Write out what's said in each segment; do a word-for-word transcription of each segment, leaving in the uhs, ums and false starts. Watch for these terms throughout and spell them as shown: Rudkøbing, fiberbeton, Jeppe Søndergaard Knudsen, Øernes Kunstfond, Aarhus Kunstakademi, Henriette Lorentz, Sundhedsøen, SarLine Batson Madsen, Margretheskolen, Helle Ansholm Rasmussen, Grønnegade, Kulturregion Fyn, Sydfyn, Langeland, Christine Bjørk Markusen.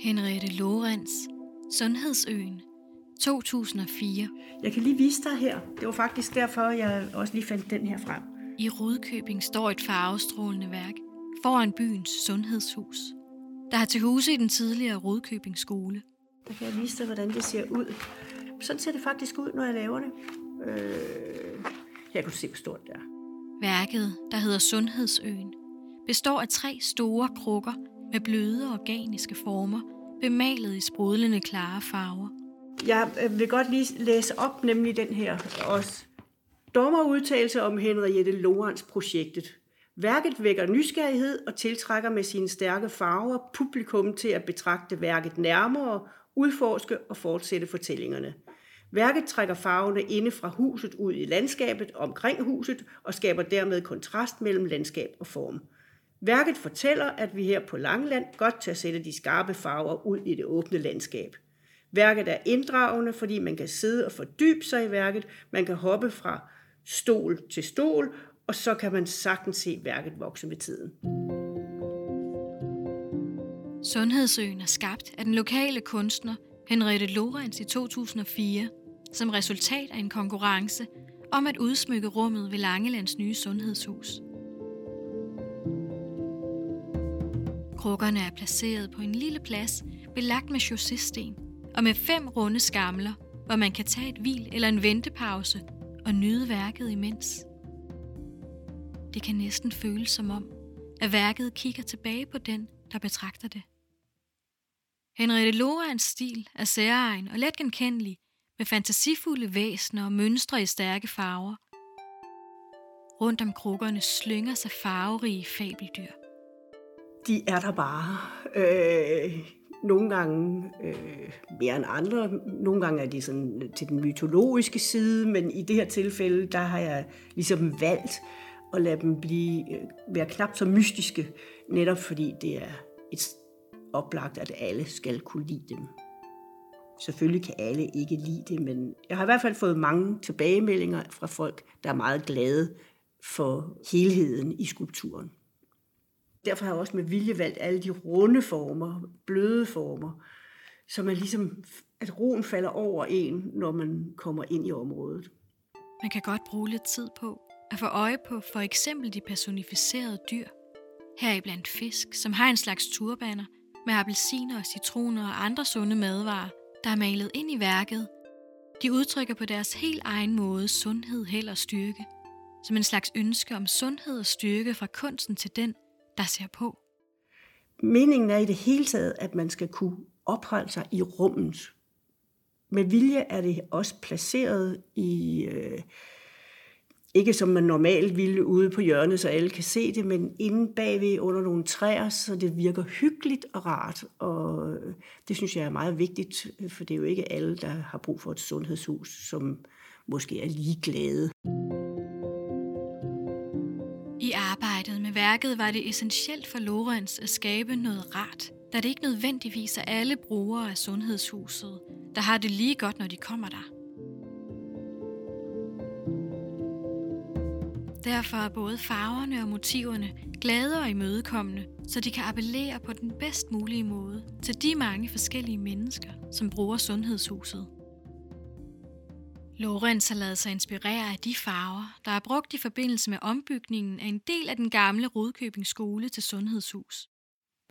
Henriette Lorentz, Sundhedsøen, to tusind og fire. Jeg kan lige vise dig her. Det var faktisk derfor, jeg også lige fandt den her frem. I Rudkøbing står et farvestrålende værk foran byens sundhedshus, der har til huse i den tidligere Rudkøbing skole. Der kan jeg vise dig, hvordan det ser ud. Sådan ser det faktisk ud, når jeg laver det. Øh, jeg kunne se, hvor stort det er. Værket, der hedder Sundhedsøen, består af tre store krukker med bløde organiske former, bemalet i sprudlende klare farver. Jeg vil godt lige læse op nemlig den her også. Dommerudtalelse om Henriette Lorentz-projektet. Værket vækker nysgerrighed og tiltrækker med sine stærke farver publikum til at betragte værket nærmere, udforske og fortsætte fortællingerne. Værket trækker farverne inde fra huset ud i landskabet omkring huset og skaber dermed kontrast mellem landskab og form. Værket fortæller, at vi her på Langeland godt tør sætte de skarpe farver ud i det åbne landskab. Værket er inddragende, fordi man kan sidde og fordybe sig i værket, man kan hoppe fra stol til stol, og så kan man sagtens se værket vokse med tiden. Sundhedsøen er skabt af den lokale kunstner Henriette Lorentz i to tusind og fire, som resultat af en konkurrence om at udsmykke rummet ved Langelands nye sundhedshus. Krukkerne er placeret på en lille plads, belagt med chaussesten og med fem runde skamler, hvor man kan tage et hvil eller en ventepause og nyde værket imens. Det kan næsten føles som om, at værket kigger tilbage på den, der betragter det. Henriette Lorentz' stil er særegen og let genkendelig, med fantasifulde væsener og mønstre i stærke farver. Rundt om krukkerne slynger sig farverige fabeldyr. De er der bare. Øh, nogle gange øh, mere end andre. Nogle gange er de sådan til den mytologiske side, men i det her tilfælde, der har jeg ligesom valgt at lade dem blive, være knap så mystiske, netop fordi det er et oplagt, at alle skal kunne lide dem. Selvfølgelig kan alle ikke lide det, men jeg har i hvert fald fået mange tilbagemeldinger fra folk, der er meget glade for helheden i skulpturen. Derfor har jeg også med vilje valgt alle de runde former, bløde former, som er ligesom, at roen falder over en, når man kommer ind i området. Man kan godt bruge lidt tid på at få øje på for eksempel de personificerede dyr, heriblandt fisk, som har en slags turbaner med appelsiner og citroner og andre sunde madvarer, der er malet ind i værket. De udtrykker på deres helt egen måde sundhed, held og styrke, som en slags ønske om sundhed og styrke fra kunsten til den, der ser på. Meningen er i det hele taget, at man skal kunne opholde sig i rummet. Med vilje er det også placeret i, øh, ikke som man normalt ville ude på hjørnet, så alle kan se det, men inde bagved under nogle træer, så det virker hyggeligt og rart. Og det synes jeg er meget vigtigt, for det er jo ikke alle, der har brug for et sundhedshus, som måske er ligeglade. I arbejdet med værket var det essentielt for Lorentz at skabe noget rart, da det ikke nødvendigvis er alle brugere af sundhedshuset, der har det lige godt, når de kommer der. Derfor er både farverne og motiverne glade og imødekommende, så de kan appellere på den bedst mulige måde til de mange forskellige mennesker, som bruger sundhedshuset. Lorentz har ladet sig inspirere af de farver, der er brugt i forbindelse med ombygningen af en del af den gamle Rudkøbing skole til sundhedshus.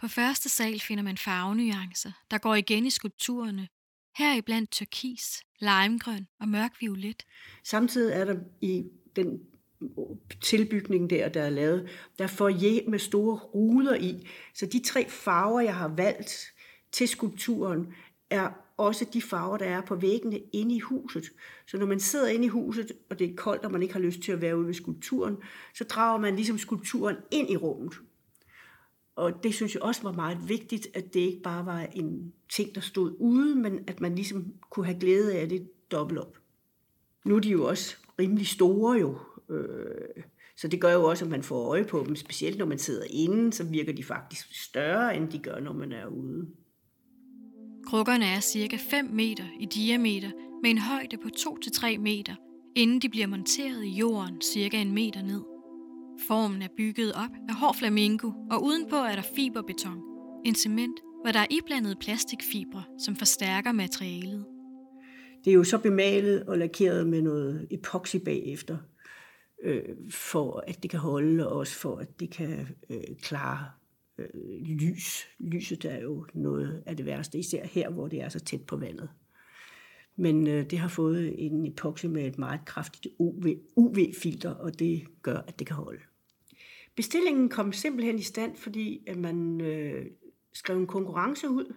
På første sal finder man farvenuancer, der går igen i skulpturerne, heriblandt turkis, limegrøn og mørk violet. Samtidig er der i den tilbygning der, der er lavet, der er foyer med store ruder i. Så de tre farver, jeg har valgt til skulpturen, er også de farver, der er på væggene inde i huset. Så når man sidder inde i huset, og det er koldt, og man ikke har lyst til at være ude ved skulpturen, så drager man ligesom skulpturen ind i rummet. Og det synes jeg også var meget vigtigt, at det ikke bare var en ting, der stod ude, men at man ligesom kunne have glæde af det dobbelt op. Nu er de jo også rimelig store jo, så det gør jo også, at man får øje på dem. Specielt når man sidder inde, så virker de faktisk større, end de gør, når man er ude. Krukkerne er cirka fem meter i diameter med en højde på to til tre meter, inden de bliver monteret i jorden cirka en meter ned. Formen er bygget op af hård flamingo, og udenpå er der fiberbeton, en cement hvor der er iblandet plastikfibre, som forstærker materialet. Det er jo så bemalet og lakeret med noget epoxy bagefter, øh, for at det kan holde, og også for at det kan øh, klare øh, lys. Lyset er jo noget af det værste, især her, hvor det er så tæt på vandet. Men øh, det har fået en epoxy med et meget kraftigt U V filter, og det gør, at det kan holde. Bestillingen kom simpelthen i stand, fordi at man øh, skrev en konkurrence ud,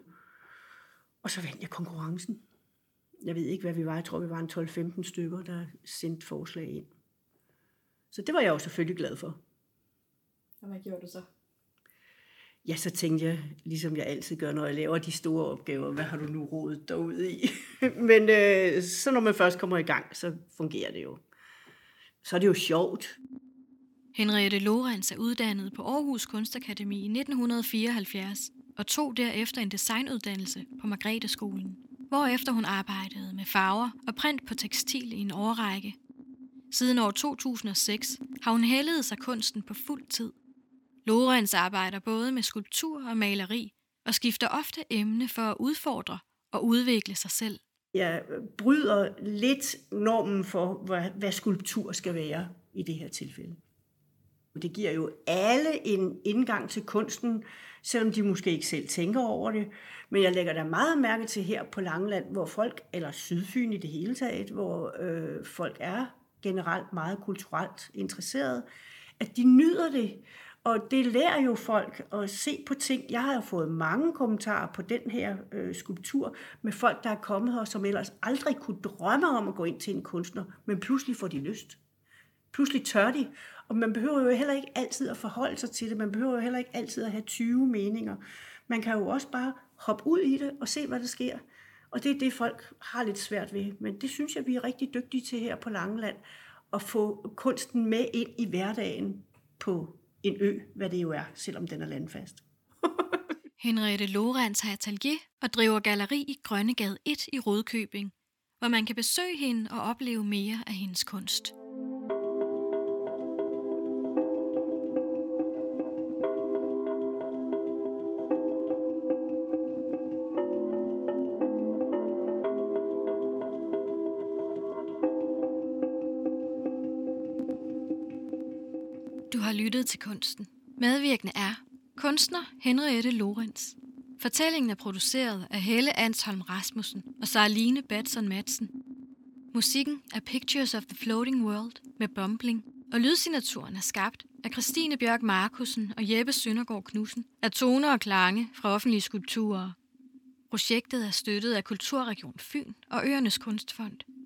og så vandt jeg konkurrencen. Jeg ved ikke, hvad vi var. Jeg tror, vi var en tolv femten stykker, der sendte forslag ind. Så det var jeg jo selvfølgelig glad for. Og hvad gjorde du så? Ja, så tænkte jeg, ligesom jeg altid gør, når jeg laver de store opgaver, hvad har du nu rodet derude i? Men øh, så når man først kommer i gang, så fungerer det jo. Så er det jo sjovt. Henriette Lorentz er uddannet på Aarhus Kunstakademi i nitten fireoghalvfjerds og tog derefter en designuddannelse på Margretheskolen, hvorefter hun arbejdede med farver og print på tekstil i en årrække. Siden år to tusind og seks har hun hældet sig kunsten på fuld tid. Lorentz arbejder både med skulptur og maleri og skifter ofte emne for at udfordre og udvikle sig selv. Jeg bryder lidt normen for, hvad skulptur skal være i det her tilfælde. Det giver jo alle en indgang til kunsten, selvom de måske ikke selv tænker over det. Men jeg lægger da meget mærke til her på Langeland, hvor folk, eller Sydfyn i det hele taget, hvor øh, folk er generelt meget kulturelt interesseret, at de nyder det. Og det lærer jo folk at se på ting. Jeg har jo fået mange kommentarer på den her øh, skulptur med folk, der er kommet her, som ellers aldrig kunne drømme om at gå ind til en kunstner, men pludselig får de lyst. Pludselig tør de, og man behøver jo heller ikke altid at forholde sig til det. Man behøver jo heller ikke altid at have tyve meninger. Man kan jo også bare hoppe ud i det og se, hvad der sker. Og det er det, folk har lidt svært ved. Men det synes jeg, vi er rigtig dygtige til her på Langeland, at få kunsten med ind i hverdagen på en ø, hvad det jo er, selvom den er landfast. Henriette Lorentz har atelier og driver galleri i Grønnegade et i Rudkøbing, hvor man kan besøge hende og opleve mere af hendes kunst. Lyttet til kunsten. Medvirkende er kunstner Henriette Lorentz. Fortællingen er produceret af Helle Ansholm Rasmussen og SarLine Batson Madsen. Musikken er Pictures of the Floating World med Bumbling, og lydsignaturen er skabt af Christine Bjørk Markusen og Jeppe Søndergaard Knudsen af toner og klange fra offentlige skulpturer. Projektet er støttet af Kulturregion Fyn og Øernes Kunstfond.